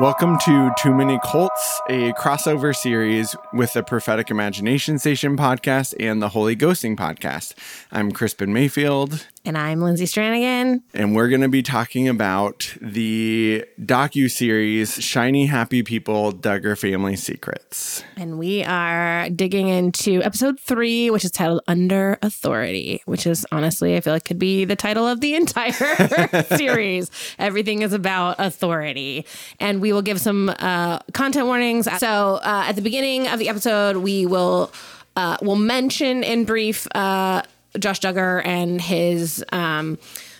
Welcome to Too Many Cults, a crossover series with the Prophetic Imagination Station podcast and the Holy Ghosting podcast. I'm Crispin Mayfield. And I'm Lindsay Stranigan. And we're going to be talking about the docuseries Shiny Happy People, Duggar Family Secrets. And we are digging into episode 3, which is titled Under Authority, which is honestly, I feel like could be the title of the entire series. Everything is about authority. And we will give some content warnings. So at the beginning of the episode, we will we'll mention in brief Josh Duggar and his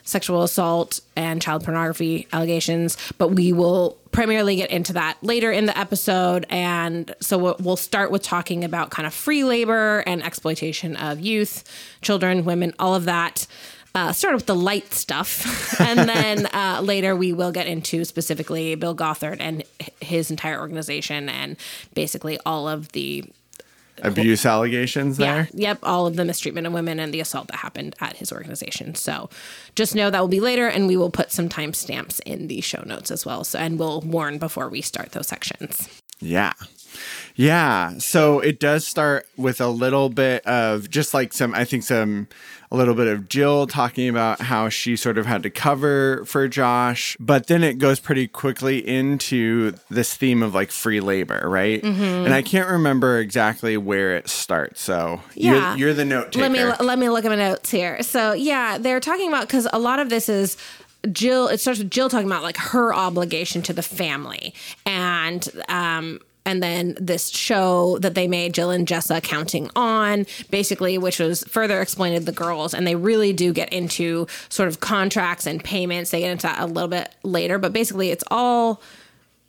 sexual assault and child pornography allegations, but we will primarily get into that later in the episode. And so we'll start with talking about kind of free labor and exploitation of youth, children, women, all of that. Start with the light stuff, and then later we will get into specifically Bill Gothard and his entire organization and basically all of the abuse allegations there. Yeah, yep, all of the mistreatment of women and the assault that happened at his organization. So just know that will be later, and we will put some timestamps in the show notes as well. So, and we'll warn before we start those sections. Yeah. Yeah. So it does start with a little bit of just like a little bit of Jill talking about how she sort of had to cover for Josh. But then it goes pretty quickly into this theme of like free labor, right? Mm-hmm. And I can't remember exactly where it starts. So yeah. You're the note taker. Let me look at my notes here. So yeah, they're talking about, because a lot of this is Jill. It starts with Jill talking about like her obligation to the family, and then this show that they made, Jill and Jessa Counting On, basically, which was further explained to the girls. And they really do get into sort of contracts and payments. They get into that a little bit later. But basically, it's all,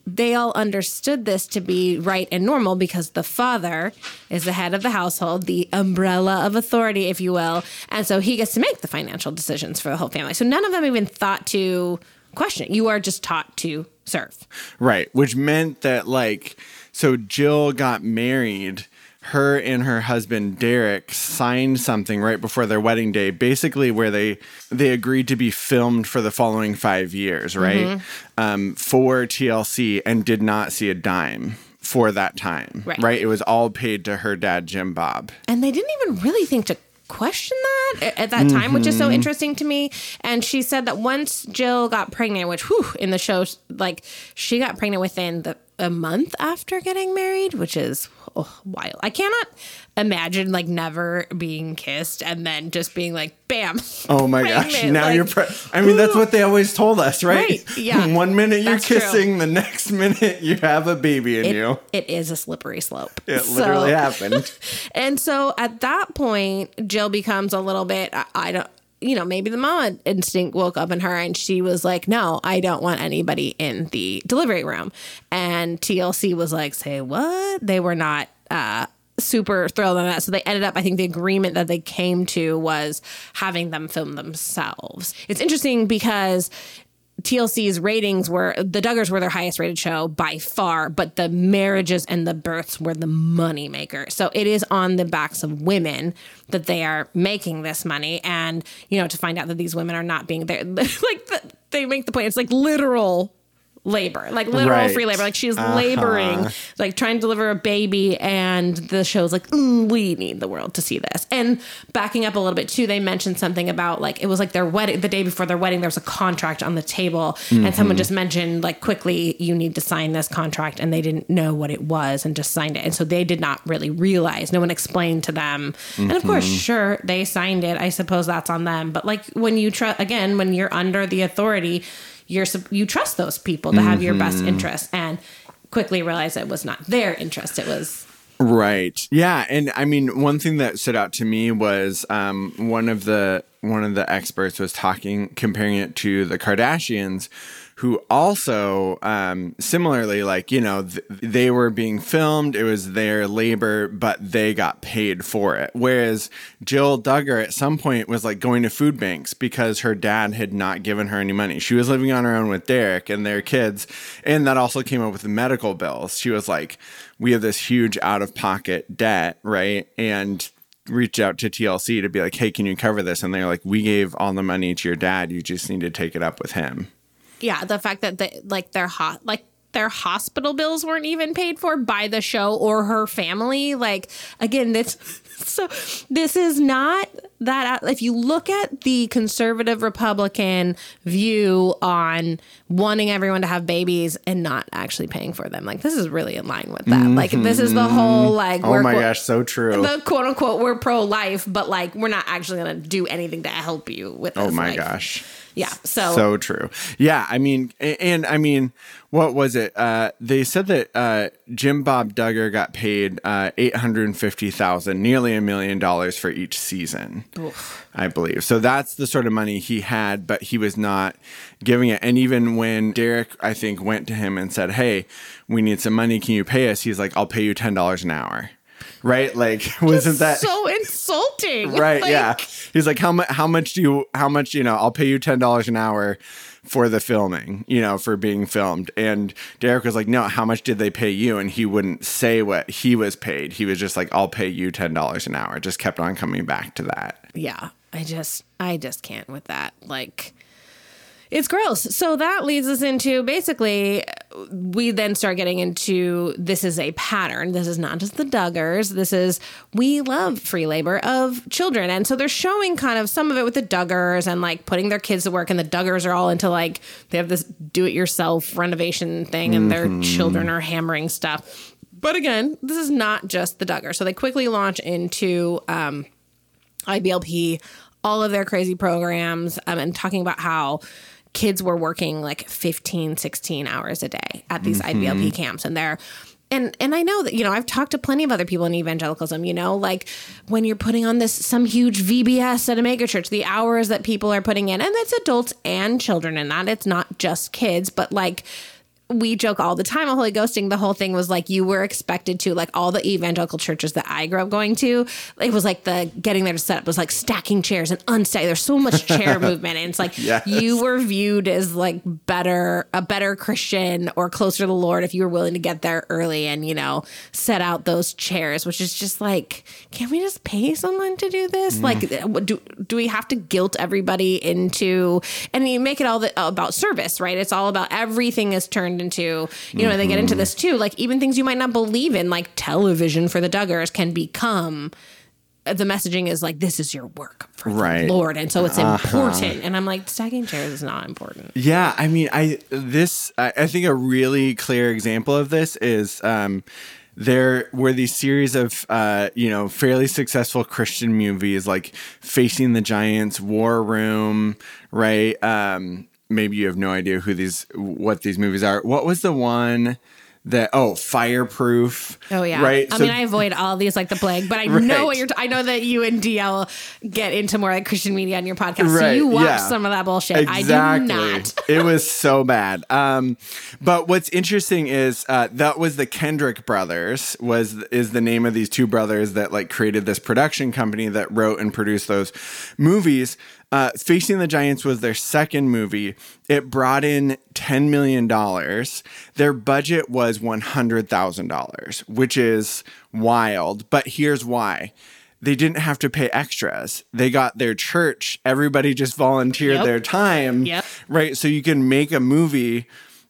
they all understood this to be right and normal because the father is the head of the household, the umbrella of authority, if you will. And so he gets to make the financial decisions for the whole family. So none of them even thought to question it. You are just taught to serve. Right. Which meant that, like, so Jill got married. Her and her husband, Derek, signed something right before their wedding day, basically where they agreed to be filmed for the following 5 years, right? Mm-hmm. For TLC, and did not see a dime for that time, right? It was all paid to her dad, Jim Bob. And they didn't even really think to question that at that time, mm-hmm. which is so interesting to me. And she said that once Jill got pregnant, which in the show, like she got pregnant within a month after getting married, which is wild. I cannot imagine like never being kissed and then just being like, bam. Oh my gosh. Now like, you're I mean, that's what they always told us, right? Yeah. 1 minute you're kissing, true. The next minute you have a baby in you. It is a slippery slope. It literally happened. And so at that point, Jill becomes a little bit, maybe the mama instinct woke up in her and she was like, no, I don't want anybody in the delivery room. And TLC was like, say what? They were not super thrilled on that. So they ended up, I think the agreement that they came to was having them film themselves. It's interesting because TLC's ratings were, the Duggars were their highest rated show by far, but the marriages and the births were the money maker. So it is on the backs of women that they are making this money. And, to find out that these women are not being there, they make the point, it's like literal labor, like literal free labor. Like she's laboring, like trying to deliver a baby. And the show's like, we need the world to see this. And backing up a little bit too, they mentioned something about like, it was like their wedding, the day before their wedding, there was a contract on the table. Mm-hmm. And someone just mentioned like, quickly, you need to sign this contract. And they didn't know what it was and just signed it. And so they did not really realize, no one explained to them. Mm-hmm. And of course, sure, they signed it. I suppose that's on them. But like when you when you're under the authority, you trust those people to have mm-hmm. your best interest, and quickly realize it was not their interest. It was. Right. Yeah. And I mean, one thing that stood out to me was one of the experts was comparing it to the Kardashians, who also similarly, like, they were being filmed. It was their labor, but they got paid for it. Whereas Jill Duggar at some point was like going to food banks because her dad had not given her any money. She was living on her own with Derek and their kids. And that also came up with the medical bills. She was like, we have this huge out of pocket debt, right? And reached out to TLC to be like, hey, can you cover this? And they're like, we gave all the money to your dad. You just need to take it up with him. Yeah, the fact that they, like, they're hot, like their hospital bills weren't even paid for by the show or her family. Like, again, this is not that. If you look at the conservative Republican view on wanting everyone to have babies and not actually paying for them, like, this is really in line with that. Mm-hmm. Like, this is the whole, like, oh my gosh, so true. The quote unquote, we're pro-life, but like, we're not actually going to do anything to help you with this. Oh my gosh. Yeah. So true. Yeah. I mean, what was it? They said that Jim Bob Duggar got paid $850,000, nearly $1 million for each season, oof, I believe. So that's the sort of money he had, but he was not giving it. And even when Derek, I think, went to him and said, hey, we need some money. Can you pay us? He's like, I'll pay you $10 an hour. Right? Like, wasn't that so insulting? Right. Like, yeah. He's like, how much, you know, I'll pay you $10 an hour for the filming, you know, for being filmed. And Derek was like, no, how much did they pay you? And he wouldn't say what he was paid. He was just like, I'll pay you $10 an hour. Just kept on coming back to that. Yeah. I just can't with that. Like, it's gross. So that leads us into, basically, we then start getting into, this is a pattern. This is not just the Duggars. This is, we love free labor of children. And so they're showing kind of some of it with the Duggars and like putting their kids to work. And the Duggars are all into, like, they have this do-it-yourself renovation thing, and their children are hammering stuff. But again, this is not just the Duggars. So they quickly launch into IBLP, all of their crazy programs, and talking about how kids were working like 15, 16 hours a day at these IBLP camps. And they're, and I know that, you know, I've talked to plenty of other people in evangelicalism, you know, like when you're putting on this, some huge VBS at a megachurch, the hours that people are putting in, and that's adults and children in that, it's not just kids, but like, we joke all the time on Holy Ghosting, the whole thing was like, you were expected to, like, all the evangelical churches that I grew up going to, it was like the getting there to set up was like stacking chairs and unstacking. There's so much chair movement. And it's like, yes, you were viewed as like a better Christian or closer to the Lord if you were willing to get there early and, you know, set out those chairs, which is just like, can we just pay someone to do this? Like, do we have to guilt everybody into, and you make it all about service, right? It's all about, everything is turned into, you know, they get into this too, like even things you might not believe in, like television for the Duggars can become, the messaging is like, this is your work for the Lord, and so it's important. And I'm like, stacking chairs is not important. Yeah, I mean, I think a really clear example of this is there were these series of, you know, fairly successful Christian movies like Facing the Giants, War Room, right? Maybe you have no idea what these movies are. What was the one that, Fireproof. Oh yeah. Right. I mean, I avoid all these like the plague, but I know what I know that you and DL get into more like Christian media on your podcast. Right. So you watch some of that bullshit. Exactly. I do not. It was so bad. But what's interesting is, that was the Kendrick Brothers is the name of these two brothers that like created this production company that wrote and produced those movies. Facing the Giants was their second movie. It brought in $10 million. Their budget was $100,000, which is wild. But here's why. They didn't have to pay extras. They got their church. Everybody just volunteered their time. Yep. Right? So you can make a movie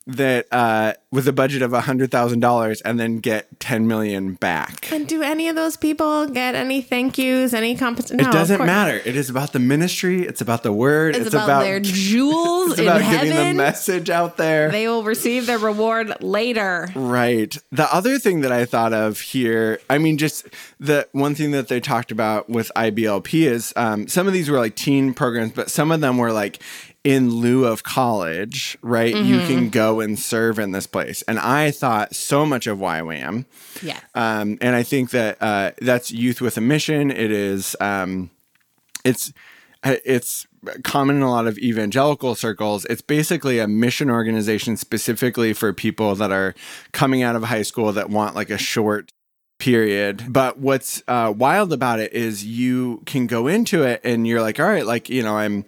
that with a budget of $100,000 and then get $10 million back. And do any of those people get any thank yous, any compensation? It doesn't matter. It is about the ministry. It's about the word. It's about their jewels in heaven. It's about giving the message out there. They will receive their reward later. Right. The other thing that I thought of here, I mean, just the one thing that they talked about with IBLP is some of these were like teen programs, but some of them were like, in lieu of college, right? Mm-hmm. You can go and serve in this place. And I thought so much of YWAM. Yeah. And I think that that's Youth with a Mission. It is, it's common in a lot of evangelical circles. It's basically a mission organization specifically for people that are coming out of high school that want like a short period. But what's wild about it is you can go into it and you're like, all right, like, you know, I'm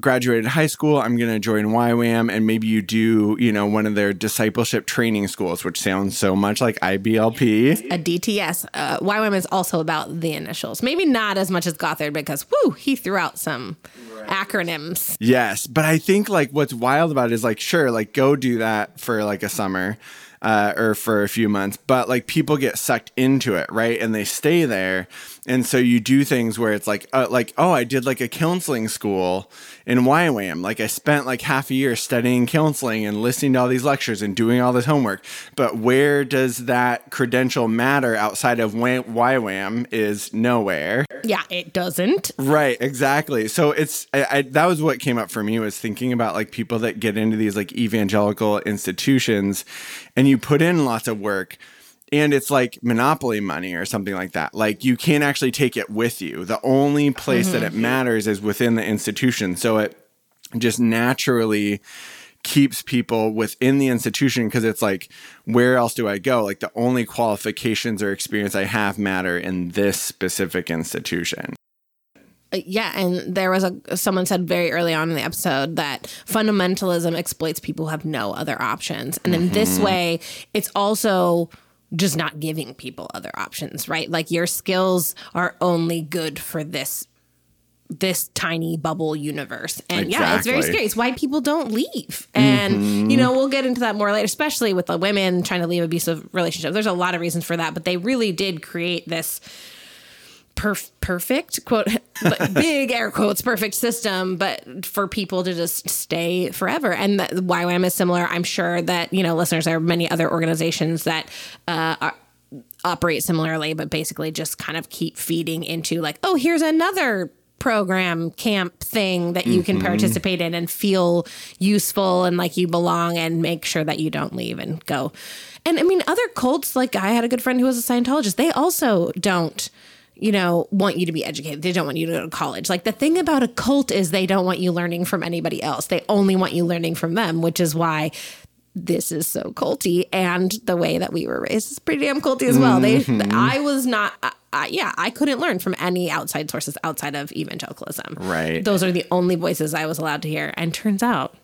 graduated high school, I'm going to join YWAM, and maybe you do, you know, one of their discipleship training schools, which sounds so much like IBLP. It's a DTS. YWAM is also about the initials. Maybe not as much as Gothard because, he threw out some acronyms. Yes. But I think like what's wild about it is like, sure, like go do that for like a summer or for a few months, but like people get sucked into it. Right. And they stay there. And so you do things where it's like, oh, I did like a counseling school in YWAM. Like I spent like half a year studying counseling and listening to all these lectures and doing all this homework. But where does that credential matter outside of YWAM is nowhere. Yeah, it doesn't. Right, exactly. So it's that was what came up for me was thinking about like people that get into these like evangelical institutions and you put in lots of work. And it's like monopoly money or something like that. Like you can't actually take it with you. The only place that it matters is within the institution. So it just naturally keeps people within the institution because it's like, where else do I go? Like the only qualifications or experience I have matter in this specific institution. Yeah, and there was someone said very early on in the episode that fundamentalism exploits people who have no other options. And in this way, it's also just not giving people other options, right? Like your skills are only good for this tiny bubble universe. And yeah, it's very scary. It's why people don't leave. And, you know, we'll get into that more later, especially with the women trying to leave abusive relationships. There's a lot of reasons for that, but they really did create this perfect, quote, big air quotes, perfect system, but for people to just stay forever. And the YWAM is similar. I'm sure that, you know, listeners, there are many other organizations that operate similarly, but basically just kind of keep feeding into like, oh, here's another program camp thing that you can participate in and feel useful and like you belong and make sure that you don't leave and go. And I mean, other cults, like I had a good friend who was a Scientologist. They also don't, you know, want you to be educated. They don't want you to go to college. Like the thing about a cult is they don't want you learning from anybody else. They only want you learning from them, which is why this is so culty. And the way that we were raised is pretty damn culty as well. I couldn't learn from any outside sources outside of evangelicalism. Right. Those are the only voices I was allowed to hear. And turns out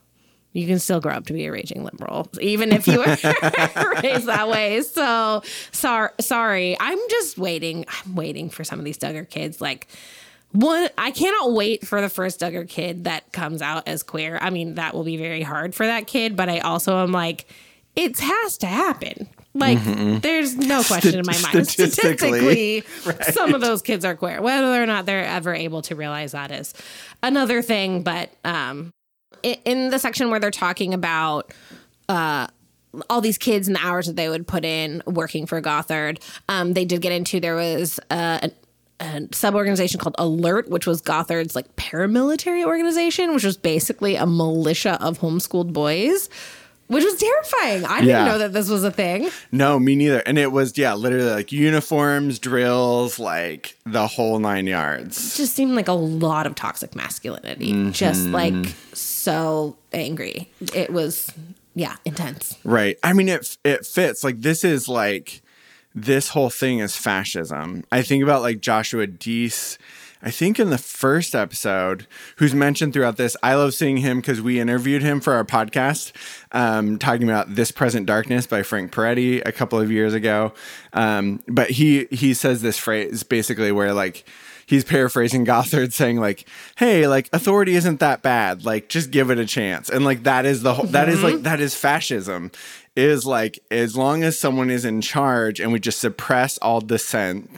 you can still grow up to be a raging liberal, even if you were raised that way. So sorry. I'm just waiting. I'm waiting for some of these Duggar kids. Like one, I cannot wait for the first Duggar kid that comes out as queer. I mean, that will be very hard for that kid. But I also am like, it has to happen. Like there's no question in my mind. Statistically right. Some of those kids are queer, whether or not they're ever able to realize that is another thing. But, in the section where they're talking about all these kids and the hours that they would put in working for Gothard, they did get into, there was a sub-organization called Alert, which was Gothard's like paramilitary organization, which was basically a militia of homeschooled boys, which was terrifying. I didn't know that this was a thing. No, me neither. And it was, literally like uniforms, drills, like the whole nine yards. It just seemed like a lot of toxic masculinity. Just like so angry. It was, intense. Right. I mean, it fits. Like this is like, this whole thing is fascism. I think about like Joshua Deese. I think in the first episode, who's mentioned throughout this, I love seeing him because we interviewed him for our podcast, talking about This Present Darkness by Frank Peretti a couple of years ago. But he says this phrase basically where like he's paraphrasing Gothard saying like, hey, like authority isn't that bad. Like just give it a chance. And like that is the whole, that is fascism. It is like as long as someone is in charge and we just suppress all dissent,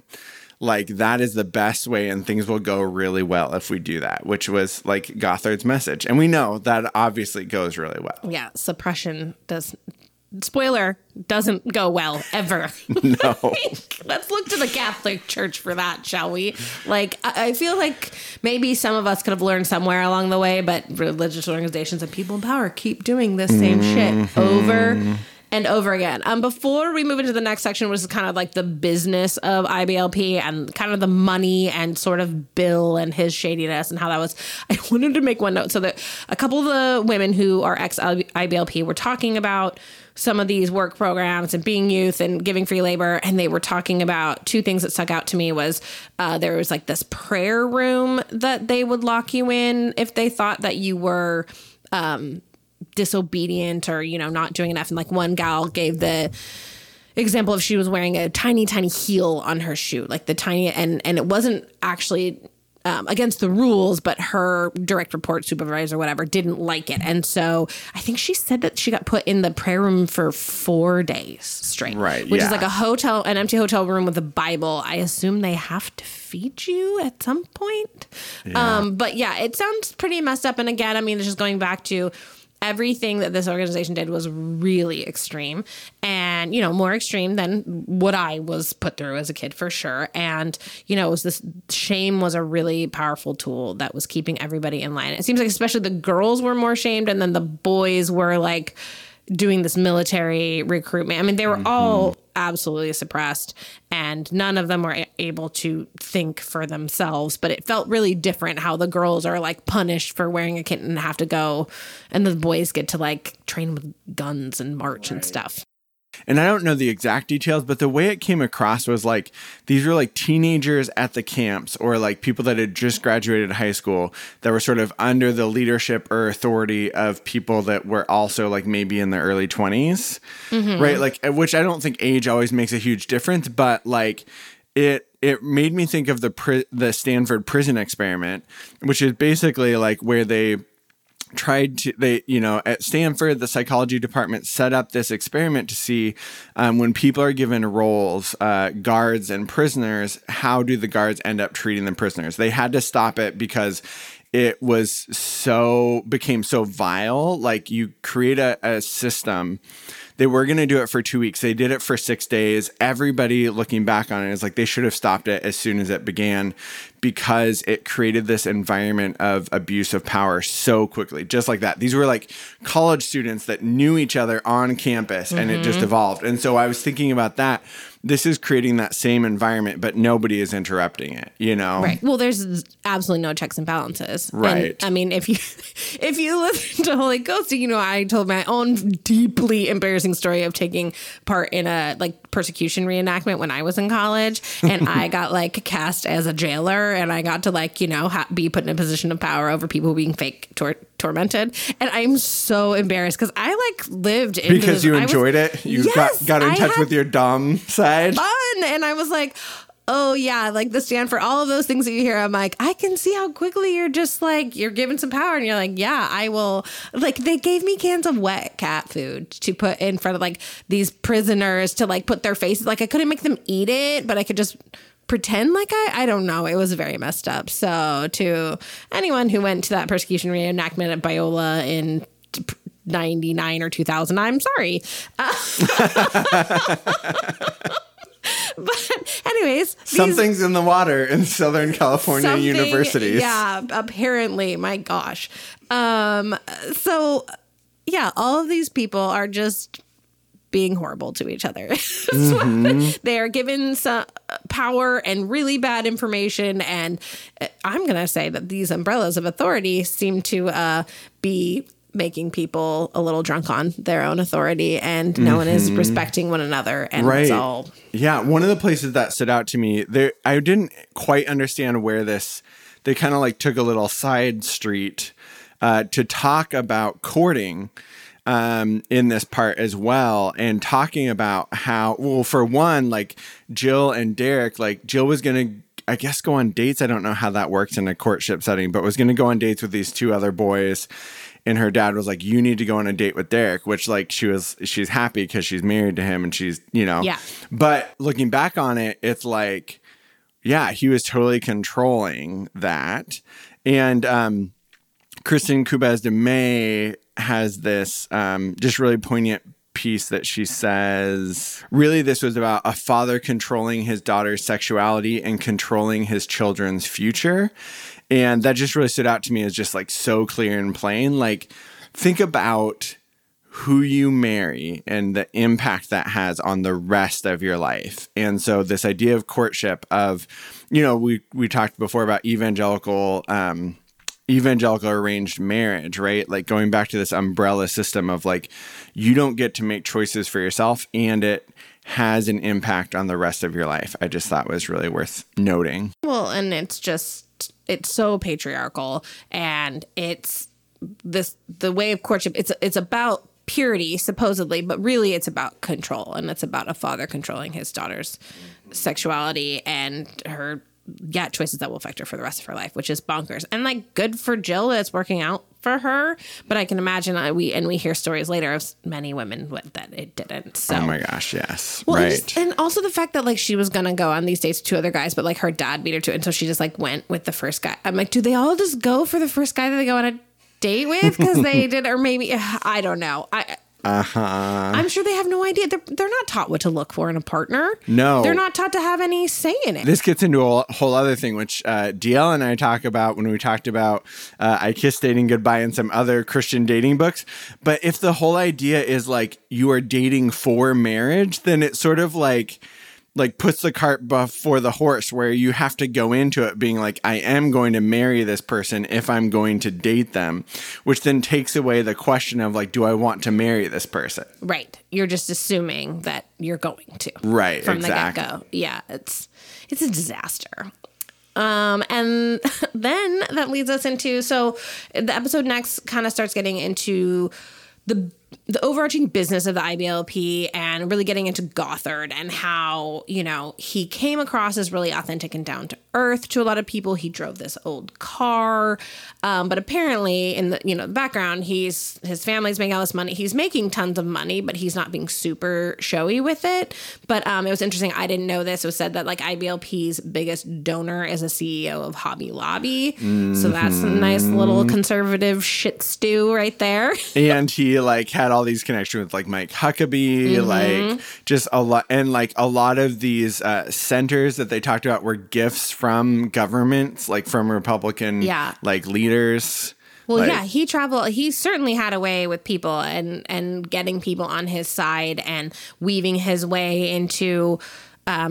like that is the best way and things will go really well if we do that, which was like Gothard's message. And we know that obviously goes really well. Yeah. Suppression doesn't go well ever. No. Let's look to the Catholic Church for that, shall we? Like, I feel like maybe some of us could have learned somewhere along the way, but religious organizations and people in power keep doing this same shit over and over again. Before we move into the next section, which is kind of like the business of IBLP and kind of the money and sort of Bill and his shadiness and how that was, I wanted to make one note. So that a couple of the women who are ex-IBLP were talking about some of these work programs and being youth and giving free labor. And they were talking about two things that stuck out to me was there was like this prayer room that they would lock you in if they thought that you were disobedient or, you know, not doing enough. And like one gal gave the example of she was wearing a tiny heel on her shoe, like the tiny, and it wasn't actually against the rules, but her direct report supervisor, whatever, didn't like it. And so I think she said that she got put in the prayer room for 4 days straight, right, which is like a hotel, an empty hotel room with a Bible. I assume they have to feed you at some point. Yeah. But yeah, it sounds pretty messed up. And again, I mean, it's just going back to everything that this organization did was really extreme and, you know, more extreme than what I was put through as a kid for sure. And, you know, it was this shame was a really powerful tool that was keeping everybody in line. It seems like especially the girls were more shamed and then the boys were like doing this military recruitment. I mean, they were all absolutely suppressed and none of them were able to think for themselves, but it felt really different how the girls are like punished for wearing a kitten and have to go and the boys get to like train with guns and march and stuff. And I don't know the exact details, but the way it came across was like these were like teenagers at the camps or like people that had just graduated high school that were sort of under the leadership or authority of people that were also like maybe in their early 20s, right? Like, which I don't think age always makes a huge difference, but like it made me think of the Stanford prison experiment, which is basically like where they at Stanford, the psychology department set up this experiment to see when people are given roles, guards and prisoners, how do the guards end up treating the prisoners? They had to stop it because it was became so vile. Like you create a system. They were going to do it for 2 weeks. They did it for 6 days. Everybody looking back on it is like they should have stopped it as soon as it began because it created this environment of abuse of power so quickly, just like that. These were like college students that knew each other on campus and it just evolved. And so I was thinking about that. This is creating that same environment, but nobody is interrupting it, you know? Right. Well, there's absolutely no checks and balances. Right. And, I mean, if you listen to Holy Ghosting, you know, I told my own deeply embarrassing story of taking part in a like persecution reenactment when I was in college and I got like cast as a jailer and I got to like, you know, be put in a position of power over people being fake tormented. And I'm so embarrassed because I like lived in because you enjoyed it. You got in touch with your dumb side. Fun. And I was like, oh yeah, like the Stanford, all of those things that you hear, I'm like, I can see how quickly you're just like, you're given some power and you're like, yeah, I will. Like they gave me cans of wet cat food to put in front of like these prisoners to like put their faces. Like I couldn't make them eat it, but I could just pretend like I don't know. It was very messed up. So to anyone who went to that persecution reenactment at Biola in 99 or 2000, I'm sorry. But anyways, something's in the water in Southern California universities. Yeah, apparently. My gosh. So yeah, all of these people are just being horrible to each other. They are given some power and really bad information. And I'm going to say that these umbrellas of authority seem to be making people a little drunk on their own authority and no one is respecting one another. And it's all... Yeah. One of the places that stood out to me there, I didn't quite understand where they kind of like took a little side street to talk about courting in this part as well. And talking about how, well, for one, like Jill and Derek, like Jill was going to, I guess, go on dates. I don't know how that works in a courtship setting, but was going to go on dates with these two other boys. And her dad was like, you need to go on a date with Derek, which like she's happy because she's married to him and she's, you know. Yeah. But looking back on it, it's like, yeah, he was totally controlling that. And Kristen Kubas de May has this just really poignant piece that she says, really, this was about a father controlling his daughter's sexuality and controlling his children's future. And that just really stood out to me as just like so clear and plain. Like, think about who you marry and the impact that has on the rest of your life. And so this idea of courtship of, you know, we talked before about evangelical arranged marriage, right? Like going back to this umbrella system of like, you don't get to make choices for yourself and it has an impact on the rest of your life. I just thought was really worth noting. Well, and it's so patriarchal and it's the way of courtship. It's about purity supposedly, but really it's about control and it's about a father controlling his daughter's sexuality and her got choices that will affect her for the rest of her life, which is bonkers. And like, good for Jill that it's working out for her, but I can imagine we hear stories later of many women that it didn't. So, oh my gosh, yes. Well, right. And also the fact that like she was gonna go on these dates with two other guys, but like her dad beat her to it, and so she just like went with the first guy. I'm like, do they all just go for the first guy that they go on a date with because they did, or maybe I don't know. I'm sure they have no idea. They're not taught what to look for in a partner. No. They're not taught to have any say in it. This gets into a whole other thing, which DL and I talk about when we talked about I Kissed Dating Goodbye and some other Christian dating books. But if the whole idea is like you are dating for marriage, then it's sort of like puts the cart before the horse, where you have to go into it being like, I am going to marry this person if I'm going to date them, which then takes away the question of like, do I want to marry this person? Right. You're just assuming that you're going to. Right. From exactly. The get-go. Yeah. It's a disaster. And then that leads us into, so the episode next kind of starts getting into the overarching business of the IBLP and really getting into Gothard and how, you know, he came across as really authentic and down to earth to a lot of people. He drove this old car. But apparently in the, you know, the background, his family's making all this money. He's making tons of money, but he's not being super showy with it. But it was interesting. I didn't know this. It was said that like IBLP's biggest donor is a CEO of Hobby Lobby. Mm-hmm. So that's a nice little conservative shit stew right there. And he like had all these connections with like Mike Huckabee, mm-hmm. like just a lot, and like a lot of these centers that they talked about were gifts from governments, like from Republican, yeah. like leaders. Well, like, yeah, he traveled. He certainly had a way with people and getting people on his side and weaving his way into.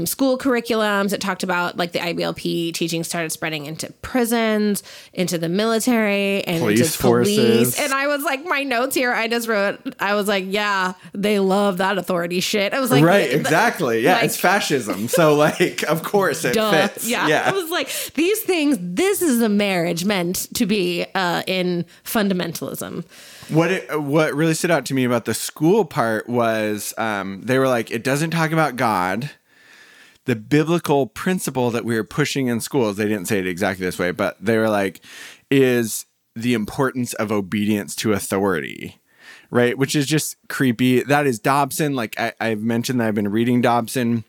School curriculums. It talked about like the IBLP teaching started spreading into prisons, into the military, and into police forces. And I was like, my notes here, I just wrote, I was like, yeah, they love that authority shit. I was like, right, exactly. Yeah, like, it's fascism. So like, of course it fits. Yeah. I was like, these things, this is a marriage meant to be in fundamentalism. What really stood out to me about the school part was they were like, it doesn't talk about God. The biblical principle that we were pushing in schools, they didn't say it exactly this way, but they were like, is the importance of obedience to authority, right? Which is just creepy. That is Dobson. Like I've mentioned that I've been reading Dobson.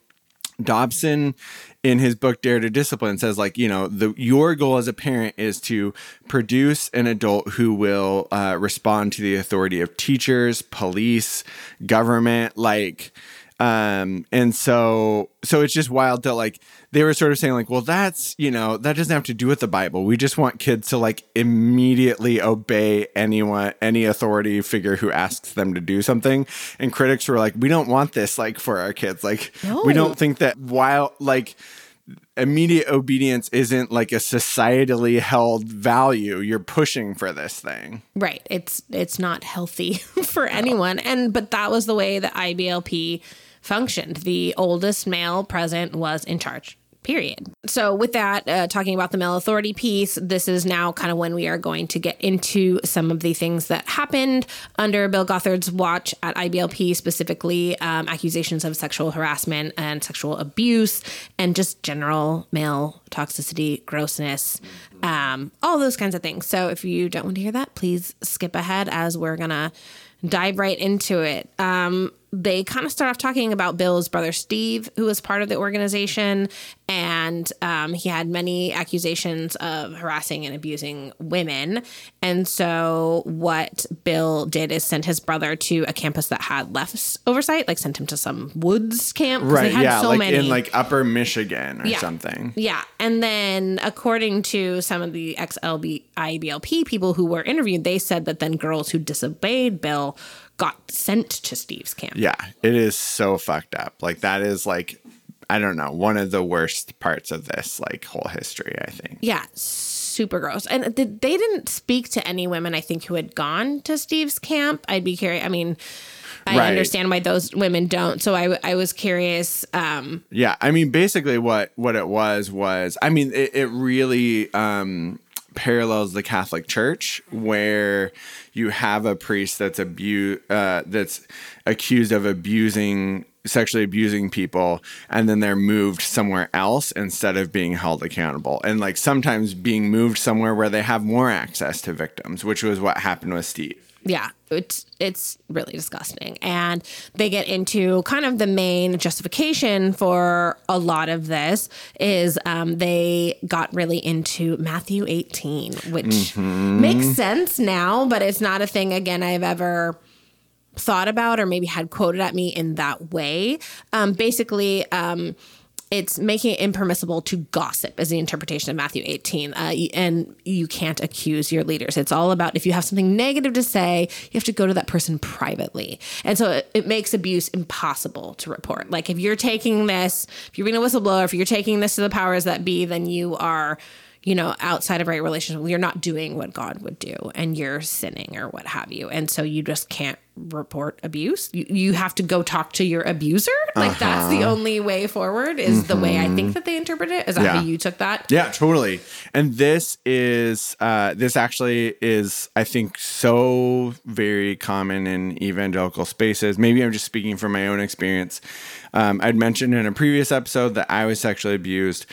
Dobson in his book, Dare to Discipline, says like, you know, your goal as a parent is to produce an adult who will respond to the authority of teachers, police, government, like... and so it's just wild to like, they were sort of saying like, well, that's, you know, that doesn't have to do with the Bible. We just want kids to like immediately obey anyone, any authority figure who asks them to do something. And critics were like, we don't want this like for our kids. Like, no. We don't think that while like immediate obedience isn't like a societally held value. You're pushing for this thing. Right. It's not healthy for anyone. But that was the way the IBLP functioned. The oldest male present was in charge, period. So with that, talking about the male authority piece, this is now kind of when we are going to get into some of the things that happened under Bill Gothard's watch at IBLP, specifically accusations of sexual harassment and sexual abuse and just general male toxicity, grossness, all those kinds of things. So if you don't want to hear that, please skip ahead as we're going to dive right into it. They kind of start off talking about Bill's brother, Steve, who was part of the organization. And he had many accusations of harassing and abusing women. And so what Bill did is sent his brother to a campus that had less oversight, like sent him to some woods camp. Right. They had many. In like upper Michigan or something. Yeah. And then according to some of the IBLP people who were interviewed, they said that then girls who disobeyed Bill got sent to Steve's camp. Yeah, it is so fucked up. Like that is like, I don't know, one of the worst parts of this like whole history, I think. Yeah, super gross. And they didn't speak to any women, I think, who had gone to Steve's camp. I'd be curious. I mean, I understand why those women don't. So I was curious. Yeah, I mean, basically what it was, I mean, it really parallels the Catholic Church, where you have a priest that's that's accused of sexually abusing people, and then they're moved somewhere else instead of being held accountable. And like sometimes being moved somewhere where they have more access to victims, which was what happened with Steve. Yeah, it's really disgusting. And they get into kind of the main justification for a lot of this is they got really into Matthew 18, which makes sense now, but it's not a thing, again, I've ever thought about or maybe had quoted at me in that way. Basically, it's making it impermissible to gossip is the interpretation of Matthew 18. And you can't accuse your leaders. It's all about if you have something negative to say, you have to go to that person privately. And so it makes abuse impossible to report. Like if you're taking this, if you're being a whistleblower, if you're taking this to the powers that be, then you are, outside of right relationship. You're not doing what God would do and you're sinning or what have you. And so you just can't report abuse. You have to go talk to your abuser. Like that's the only way forward is the way I think that they interpret it. Is that how you took that? Yeah, totally. And this is this actually is, I think, so very common in evangelical spaces. Maybe I'm just speaking from my own experience. I'd mentioned in a previous episode that I was sexually abused.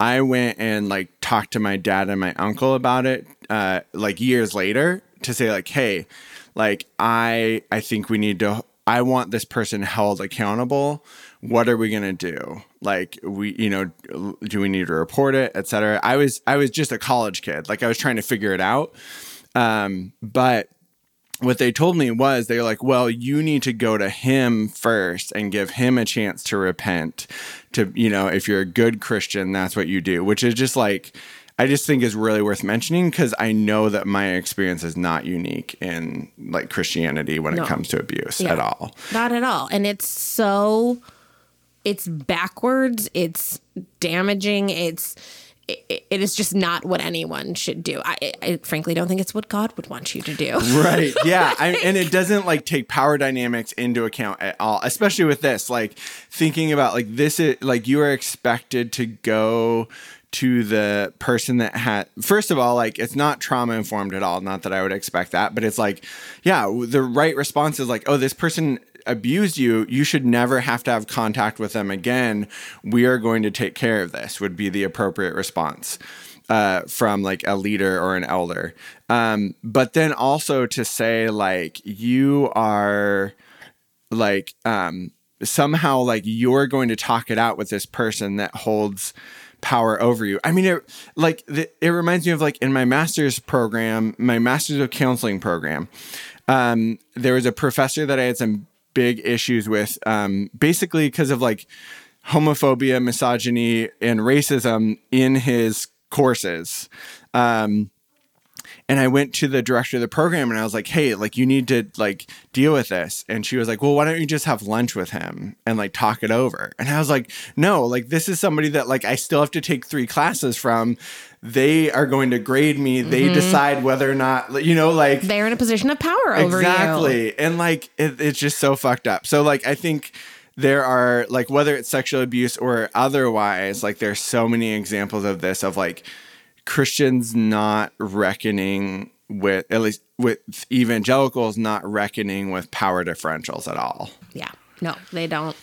I went and like talked to my dad and my uncle about it like years later to say like, hey, like, I think we need to, I want this person held accountable. What are we going to do? Like, we, do we need to report it, et cetera? I was just a college kid. Like, I was trying to figure it out. But what they told me was they were like, well, you need to go to him first and give him a chance to repent. To, if you're a good Christian, that's what you do, which is just like, I just think is really worth mentioning because I know that my experience is not unique in like Christianity when it comes to abuse at all. Not at all. And it's backwards. It's damaging. It is just not what anyone should do. I frankly don't think it's what God would want you to do. Right. Yeah. And it doesn't like take power dynamics into account at all, especially with this, like thinking about like this is like you are expected to go to the person that had, first of all, like it's not trauma informed at all. Not that I would expect that, but it's like, yeah, the right response is like, oh, this person abused you. You should never have to have contact with them again. We are going to take care of this would be the appropriate response from like a leader or an elder. But then also to say like, you are like somehow like you're going to talk it out with this person that holds power over you. I mean, it reminds me of like in my master's of counseling program, there was a professor that I had some big issues with, basically because of like homophobia, misogyny, and racism in his courses. And I went to the director of the program and I was like, hey, like you need to like deal with this. And she was like, well, why don't you just have lunch with him and like talk it over? And I was like, no, like this is somebody that like I still have to take 3 classes from. They are going to grade me. They decide whether or not, like they're in a position of power over you. Exactly. And like, it's just so fucked up. So like, I think there are like, whether it's sexual abuse or otherwise, like there's so many examples of this, of like, Christians not reckoning with, at least with evangelicals, not reckoning with power differentials at all. Yeah. No, they don't.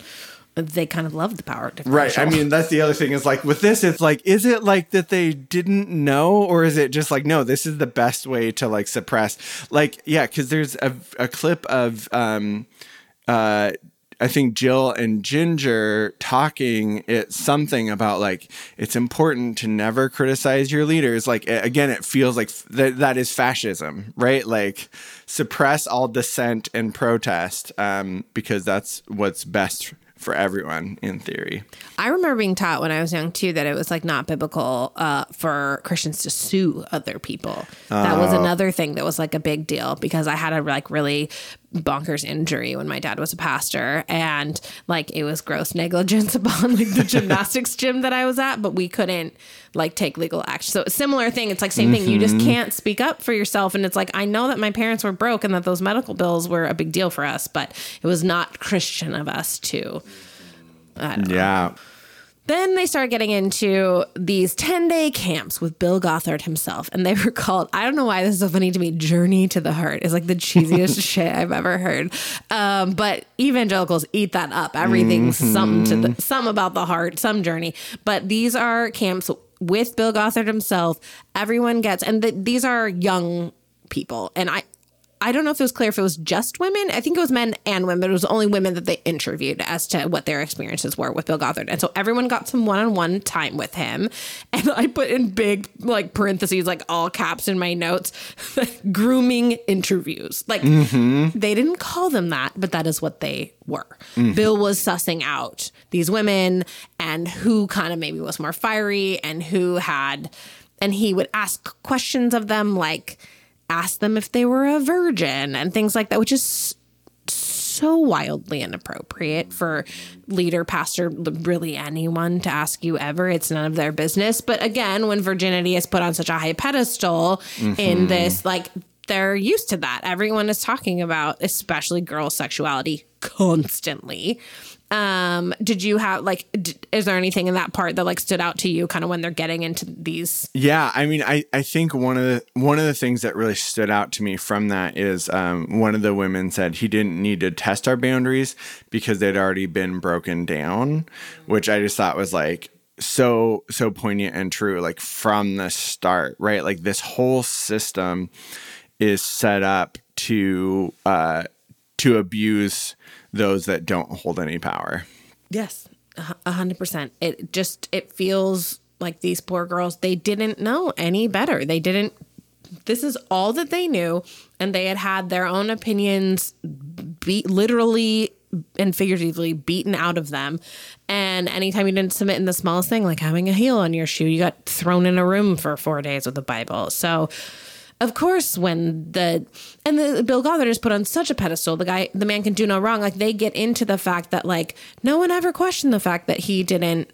They kind of love the power differential. Right. I mean, that's the other thing is like with this, it's like, is it like that they didn't know or is it just like, no, this is the best way to like suppress? Like, yeah, because there's a clip of, I think Jill and Ginger talking at something about like, it's important to never criticize your leaders. Like, again, it feels like that is fascism, right? Like suppress all dissent and protest because that's what's best for everyone in theory. I remember being taught when I was young too, that it was like not biblical for Christians to sue other people. That was another thing that was like a big deal because I had a like really bonkers injury when my dad was a pastor and like it was gross negligence upon like the gymnastics gym that I was at, but we couldn't like take legal action. So a similar thing, it's like same thing. You just can't speak up for yourself. And it's like, I know that my parents were broke and that those medical bills were a big deal for us, but it was not Christian of us to. I don't know. Then they started getting into these 10-day camps with Bill Gothard himself. And they were called, I don't know why this is so funny to me, Journey to the Heart is like the cheesiest shit I've ever heard. But evangelicals eat that up. Everything's something about the heart, some journey. But these are camps with Bill Gothard himself. Everyone gets, and these are young people. And I don't know if it was clear if it was just women. I think it was men and women. It was only women that they interviewed as to what their experiences were with Bill Gothard. And so everyone got some one-on-one time with him. And I put in big, like, parentheses, like, all caps in my notes, grooming interviews. Like, they didn't call them that, but that is what they were. Bill was sussing out these women and who kind of maybe was more fiery and who had... And he would ask questions of them, like... ask them if they were a virgin and things like that, which is so wildly inappropriate for leader, pastor, really anyone to ask you ever. It's none of their business. But again, when virginity is put on such a high pedestal in this, like, they're used to that. Everyone is talking about, especially girl sexuality, constantly. Did you have, like, is there anything in that part that, like, stood out to you kind of when they're getting into these? Yeah. I mean, I think one of the things that really stood out to me from that is, one of the women said he didn't need to test our boundaries because they'd already been broken down, which I just thought was, like, so poignant and true, like, from the start, right? Like, this whole system is set up to abuse those that don't hold any power. Yes, 100%. It feels like these poor girls, they didn't know any better. They didn't, this is all that they knew. And they had their own opinions literally and figuratively beaten out of them. And anytime you didn't submit in the smallest thing, like having a heel on your shoe, you got thrown in a room for 4 days with a Bible. So of course, when the Bill Gothard is put on such a pedestal, the man can do no wrong. Like, they get into the fact that, like, no one ever questioned the fact that he didn't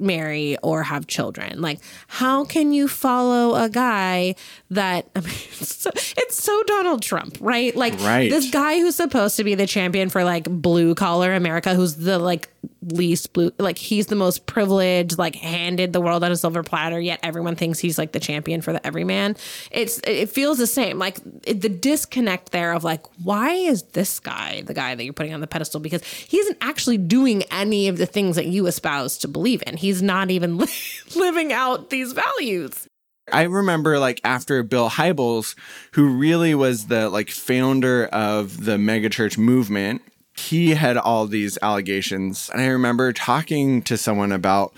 marry or have children. Like, how can you follow a guy that, I mean, it's so Donald Trump, right? Like, This guy who's supposed to be the champion for, like, blue collar America, who's the, like, least blue, like, he's the most privileged, like, handed the world on a silver platter, yet everyone thinks he's, like, the champion for the everyman. It feels the same, like, the disconnect there of, like, why is this guy the guy that you're putting on the pedestal? Because he isn't actually doing any of the things that you espouse to believe in. He's not even living out these values. I remember, like, after Bill Hybels, who really was the, like, founder of the megachurch movement, he had all these allegations. And I remember talking to someone about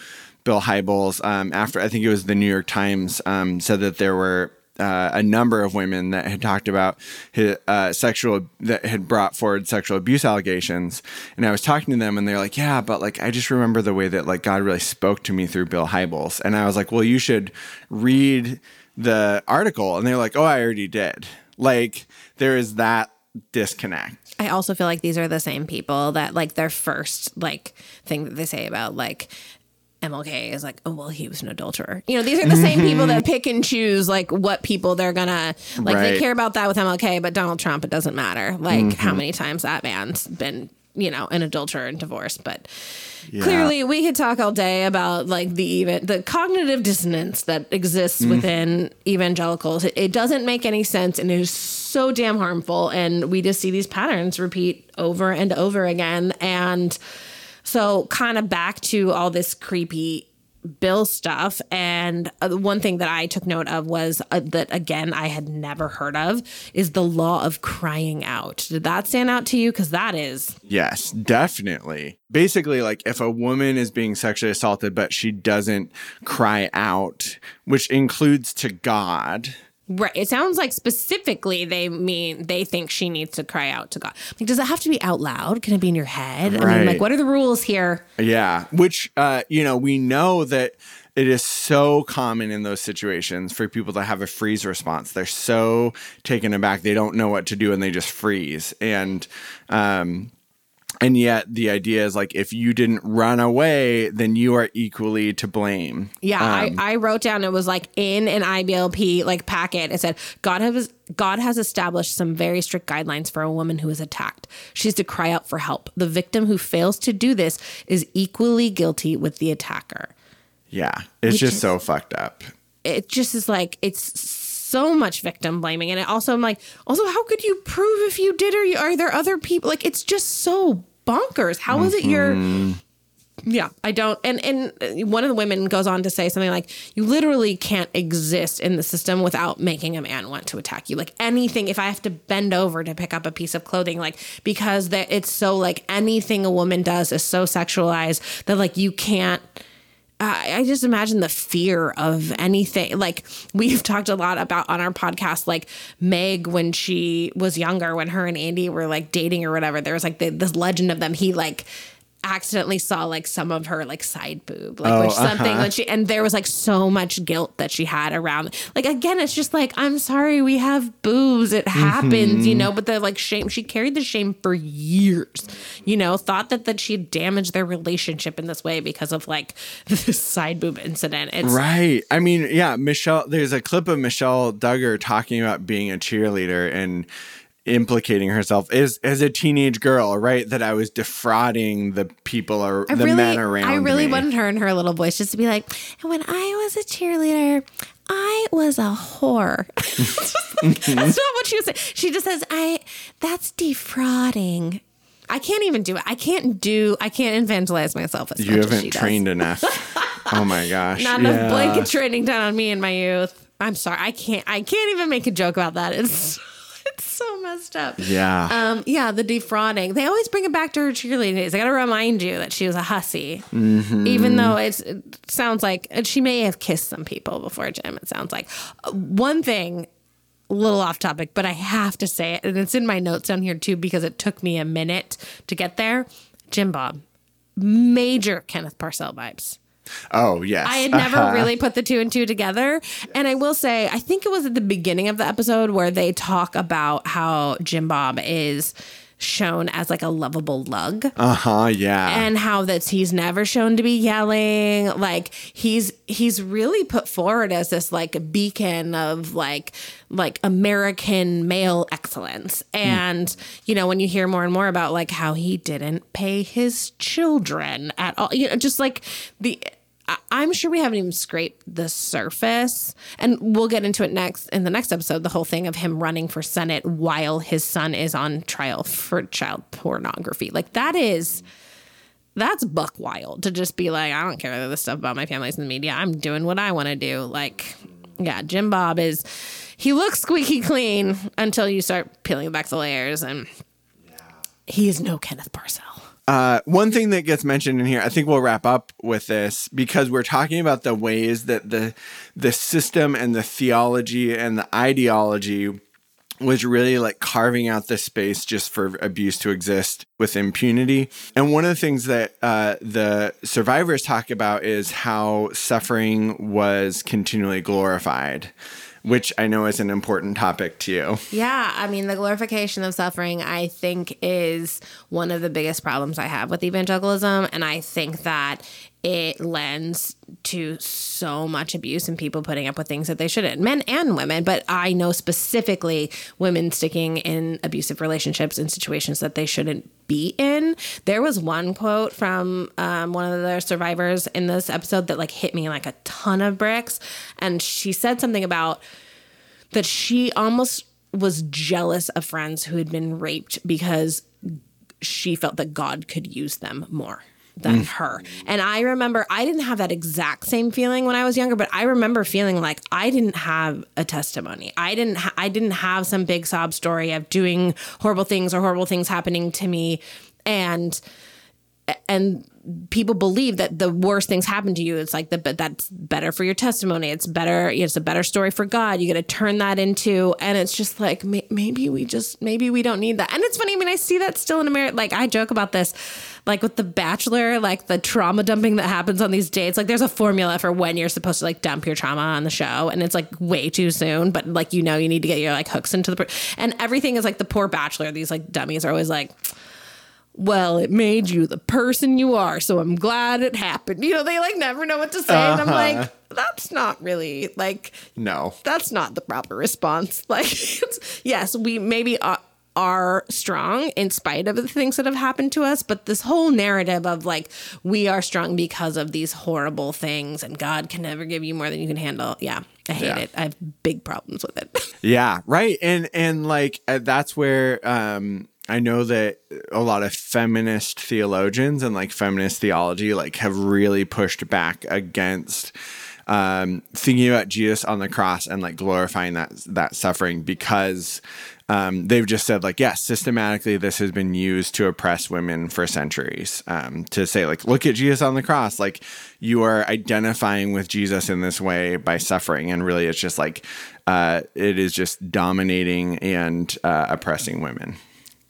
Bill Hybels after, I think it was the New York Times, said that there were a number of women that had talked about his, that had brought forward sexual abuse allegations. And I was talking to them and they're like, yeah, but, like, I just remember the way that, like, God really spoke to me through Bill Hybels. And I was like, well, you should read the article. And they're like, oh, I already did. Like, there is that disconnect. I also feel like these are the same people that, like, their first, like, thing that they say about, like, MLK is like, oh, well, he was an adulterer. You know, these are the same people that pick and choose, like, what people they're gonna, like, they care about that with MLK, but Donald Trump, it doesn't matter, like, how many times that man's been, you know, an adulterer and divorced. But clearly we could talk all day about, like, the cognitive dissonance that exists within evangelicals. It doesn't make any sense and it is so damn harmful. And we just see these patterns repeat over and over again. And so kind of back to all this creepy Bill stuff. And one thing that I took note of was that, again, I had never heard of is the law of crying out. Did that stand out to you? Because that is. Yes, definitely. Basically, like, if a woman is being sexually assaulted, but she doesn't cry out, which includes to God. Right. It sounds like specifically they think she needs to cry out to God. Like, does it have to be out loud? Can it be in your head? Right. I mean, like, what are the rules here? Yeah. Which, you know, we know that it is so common in those situations for people to have a freeze response. They're so taken aback. They don't know what to do and they just freeze. And And yet the idea is like, if you didn't run away, then you are equally to blame. Yeah, I wrote down, it was like in an IBLP like packet. It said, God has established some very strict guidelines for a woman who is attacked. She's to cry out for help. The victim who fails to do this is equally guilty with the attacker. Yeah, it's just so fucked up. It just is like, it's so much victim blaming. And I'm like, how could you prove if you did, or are there other people? Like, it's just so bonkers. How is it And one of the women goes on to say something like, you literally can't exist in the system without making a man want to attack you. Like anything, if I have to bend over to pick up a piece of clothing, like, because that it's so like anything a woman does is so sexualized that like you can't, I just imagine the fear of anything. Like we've talked a lot about on our podcast, like Meg, when she was younger, when her and Andy were like dating or whatever, there was like this legend of them. He like accidentally saw like some of her like side boob, like and there was like so much guilt that she had around. Like, again, it's just like, I'm sorry, we have boobs. It happens, you know, but the like shame, she carried the shame for years, you know, thought that she had damaged their relationship in this way because of like this side boob incident. It's right. I mean, yeah, Michelle, there's a clip of Michelle Duggar talking about being a cheerleader and implicating herself as a teenage girl, right? That I was defrauding the people or the men around me. I really wanted her and her little voice just to be like, and when I was a cheerleader, I was a whore. That's not what she was saying. She just says, that's defrauding. I can't even do it. I can't evangelize myself as much as she does. You haven't trained enough. Oh my gosh. Not enough blanket training done on me in my youth. I'm sorry. I can't even make a joke about that. It's so messed up. Yeah. The defrauding. They always bring it back to her cheerleading days. I got to remind you that she was a hussy, even though it sounds like, and she may have kissed some people before, Jim, it sounds like. One thing, a little off topic, but I have to say it, and it's in my notes down here too, because it took me a minute to get there. Jim Bob, major Kenneth Parcell vibes. Oh, yes. I had never really put the two and two together. Yes. And I will say, I think it was at the beginning of the episode where they talk about how Jim Bob is shown as like a lovable lug. Yeah. And how he's never shown to be yelling. Like he's really put forward as this like beacon of like American male excellence. And you know, when you hear more and more about like how he didn't pay his children at all, you know, just like I'm sure we haven't even scraped the surface, and we'll get into it in the next episode, the whole thing of him running for Senate while his son is on trial for child pornography. Like that's buck wild to just be like, I don't care this stuff about my family's in the media. I'm doing what I want to do. Like, yeah, Jim Bob he looks squeaky clean until you start peeling back the layers, and he is no Kenneth Parcell. One thing that gets mentioned in here, I think we'll wrap up with this, because we're talking about the ways that the system and the theology and the ideology was really like carving out the space just for abuse to exist with impunity. And one of the things that the survivors talk about is how suffering was continually glorified, which I know is an important topic to you. Yeah. I mean, the glorification of suffering, I think, is one of the biggest problems I have with evangelicalism. And I think that it lends to so much abuse and people putting up with things that they shouldn't, men and women. But I know specifically women sticking in abusive relationships in situations that they shouldn't be in. There was one quote from one of the survivors in this episode that like hit me like a ton of bricks. And she said something about that she almost was jealous of friends who had been raped because she felt that God could use them more than her. And I remember I didn't have that exact same feeling when I was younger, but I remember feeling like I didn't have a testimony. I didn't have some big sob story of doing horrible things or horrible things happening to me. And people believe that the worse things happen to you, it's like but that's better for your testimony. It's better. It's a better story for God. You got to turn that into, and it's just like, maybe we don't need that. And it's funny. I mean, I see that still in America. Like I joke about this, like with The Bachelor, like the trauma dumping that happens on these dates. Like there's a formula for when you're supposed to like dump your trauma on the show. And it's like way too soon, but like, you know, you need to get your like hooks into and everything is like the poor bachelor. These like dummies are always like, well, it made you the person you are, so I'm glad it happened. You know, they like never know what to say. Uh-huh. And I'm like, that's not really like, no, that's not the proper response. Like, yes, we maybe are strong in spite of the things that have happened to us. But this whole narrative of like, we are strong because of these horrible things and God can never give you more than you can handle. Yeah. I hate it. I have big problems with it. Yeah. Right. And like, that's where, I know that a lot of feminist theologians and like feminist theology, like have really pushed back against thinking about Jesus on the cross and like glorifying that suffering because they've just said like, yes, systematically this has been used to oppress women for centuries, to say like, look at Jesus on the cross. Like you are identifying with Jesus in this way by suffering. And really it's just like, it is just dominating and oppressing women.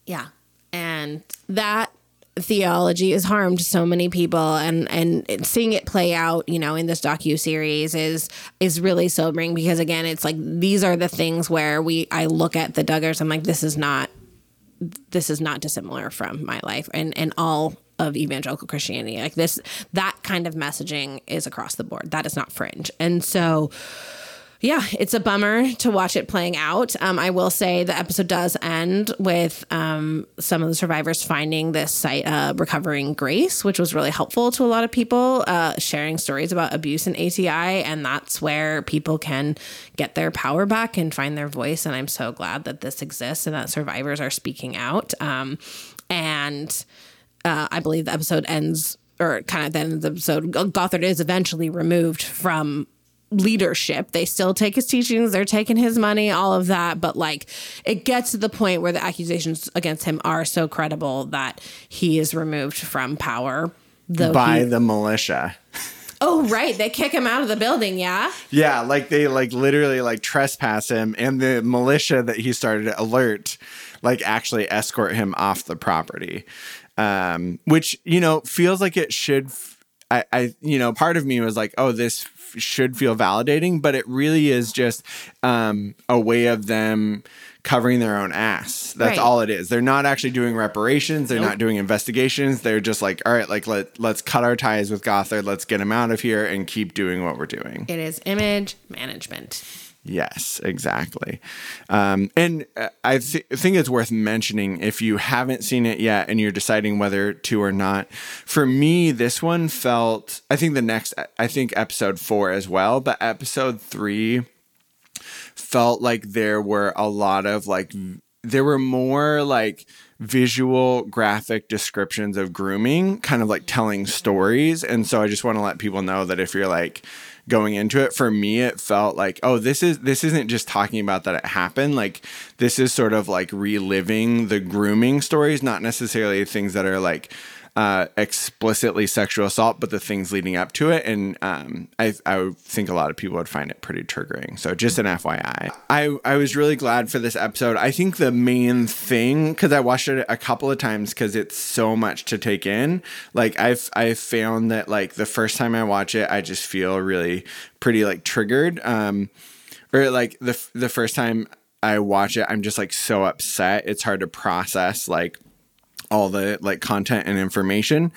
Yeah. And that theology has harmed so many people, and seeing it play out, you know, in this docuseries is really sobering because again, it's like, these are the things where I look at the Duggars, I'm like, this is not dissimilar from my life and all of evangelical Christianity. Like that kind of messaging is across the board. That is not fringe. And so, yeah, it's a bummer to watch it playing out. I will say the episode does end with some of the survivors finding this site, Recovering Grace, which was really helpful to a lot of people, sharing stories about abuse in ATI. And that's where people can get their power back and find their voice. And I'm so glad that this exists and that survivors are speaking out. And I believe the episode ends, or kind of at the end of the episode, Gothard is eventually removed from leadership. They still take his teachings, they're taking his money, all of that, but like it gets to the point where the accusations against him are so credible that he is removed from power by the militia. Oh, right. They kick him out of the building. Yeah. Yeah. Like they like literally like trespass him, and the militia that he started, Alert, like actually escort him off the property, which, you know, feels like it should. I you know, part of me was like, oh, this should feel validating, but it really is just a way of them covering their own ass. That's right. All it is. They're not actually doing reparations. They're not doing investigations. They're just like, all right, like let's cut our ties with Gothard. Let's get him out of here and keep doing what we're doing. It is image management. Yes, exactly. And I think it's worth mentioning, if you haven't seen it yet and you're deciding whether to or not, for me, this one felt, I think episode 4 as well, but episode 3 felt like there were a lot of like, there were more like visual graphic descriptions of grooming, kind of like telling stories. And so I just want to let people know that if you're like, going into it, for me, it felt like, oh, this isn't just talking about that it happened. Like this is sort of like reliving the grooming stories, not necessarily things that are like explicitly sexual assault, but the things leading up to it. And I think a lot of people would find it pretty triggering. So just an FYI. I was really glad for this episode. I think the main thing, because I watched it a couple of times because it's so much to take in. Like I've found that like the first time I watch it, I just feel really pretty like triggered. Or like the first time I watch it, I'm just like so upset. It's hard to process like all the like content and information.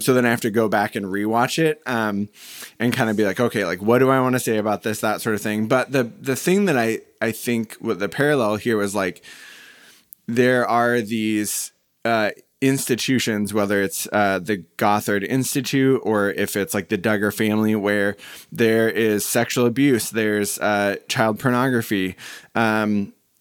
So then I have to go back and rewatch it and kind of be like, okay, like what do I want to say about this, that sort of thing. But the thing that I think with the parallel here was like, there are these institutions, whether it's the Gothard Institute or if it's like the Duggar family, where there is sexual abuse, there's child pornography,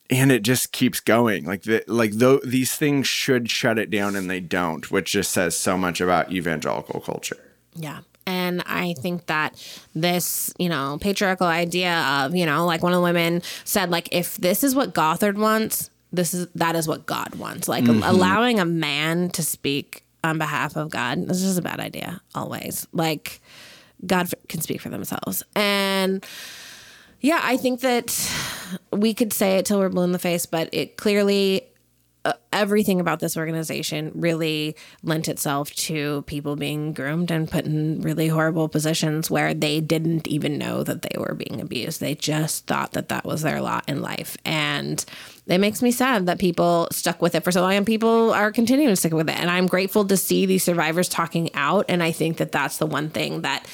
and it just keeps going. These things should shut it down, and they don't, which just says so much about evangelical culture. Yeah. And I think that this, you know, patriarchal idea of, you know, like one of the women said, like, if this is what Gothard wants, that is what God wants. Like allowing a man to speak on behalf of God is just a bad idea always. Like God can speak for themselves. And yeah, I think that we could say it till we're blue in the face, but it clearly everything about this organization really lent itself to people being groomed and put in really horrible positions where they didn't even know that they were being abused. They just thought that that was their lot in life. And it makes me sad that people stuck with it for so long, and people are continuing to stick with it. And I'm grateful to see these survivors talking out. And I think that that's the one thing that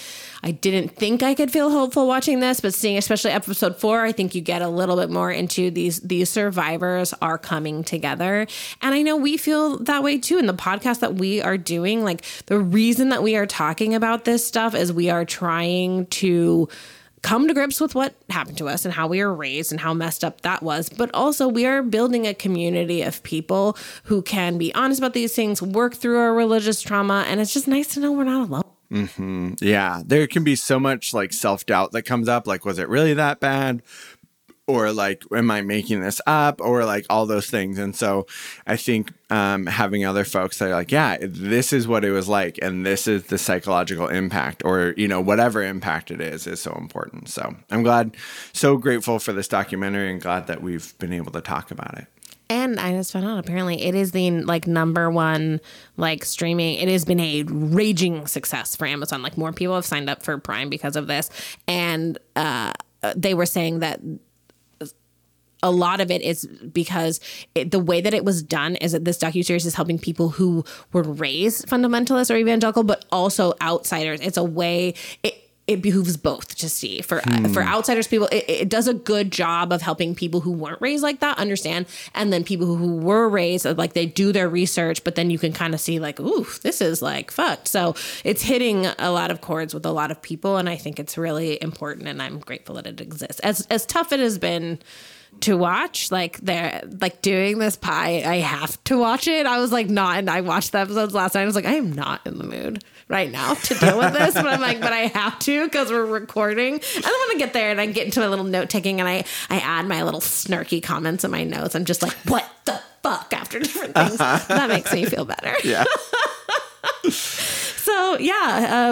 I didn't think I could feel hopeful watching this, but seeing especially episode 4, I think you get a little bit more into these survivors are coming together. And I know we feel that way too in the podcast that we are doing. Like, the reason that we are talking about this stuff is we are trying to come to grips with what happened to us and how we were raised and how messed up that was. But also, we are building a community of people who can be honest about these things, work through our religious trauma. And it's just nice to know we're not alone. Mm-hmm. Yeah. There can be so much like self-doubt that comes up. Like, was it really that bad? Or like, am I making this up? Or like all those things. And so I think having other folks that are like, yeah, this is what it was like. And this is the psychological impact, or, you know, whatever impact it is so important. So I'm glad, so grateful for this documentary, and glad that we've been able to talk about it. And I just found out, apparently, it is the like number one like streaming. It has been a raging success for Amazon. Like, more people have signed up for Prime because of this. And they were saying that a lot of it is because the way that it was done is that this docuseries is helping people who were raised fundamentalist or evangelical, but also outsiders. It's a way it behooves both to see. For outsiders, people, it does a good job of helping people who weren't raised like that understand. And then people who were raised, like, they do their research, but then you can kind of see like, ooh, this is like fucked. So it's hitting a lot of chords with a lot of people. And I think it's really important, and I'm grateful that it exists. As tough it has been to watch, like, they're like doing this pie, I have to watch it. I was like, not, and I watched the episodes last night. I was like, I am not in the mood right now to deal with this, but I'm like, but I have to, because we're recording. I don't want to get there, and I get into my little note taking, and I add my little snarky comments in my notes. I'm just like, what the fuck, after different things. That makes me feel better. Yeah. So yeah,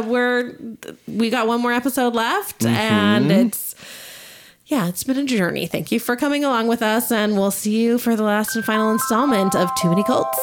we got one more episode left, and it's been a journey. Thank you for coming along with us, and we'll see you for the last and final installment of Too Many Cults.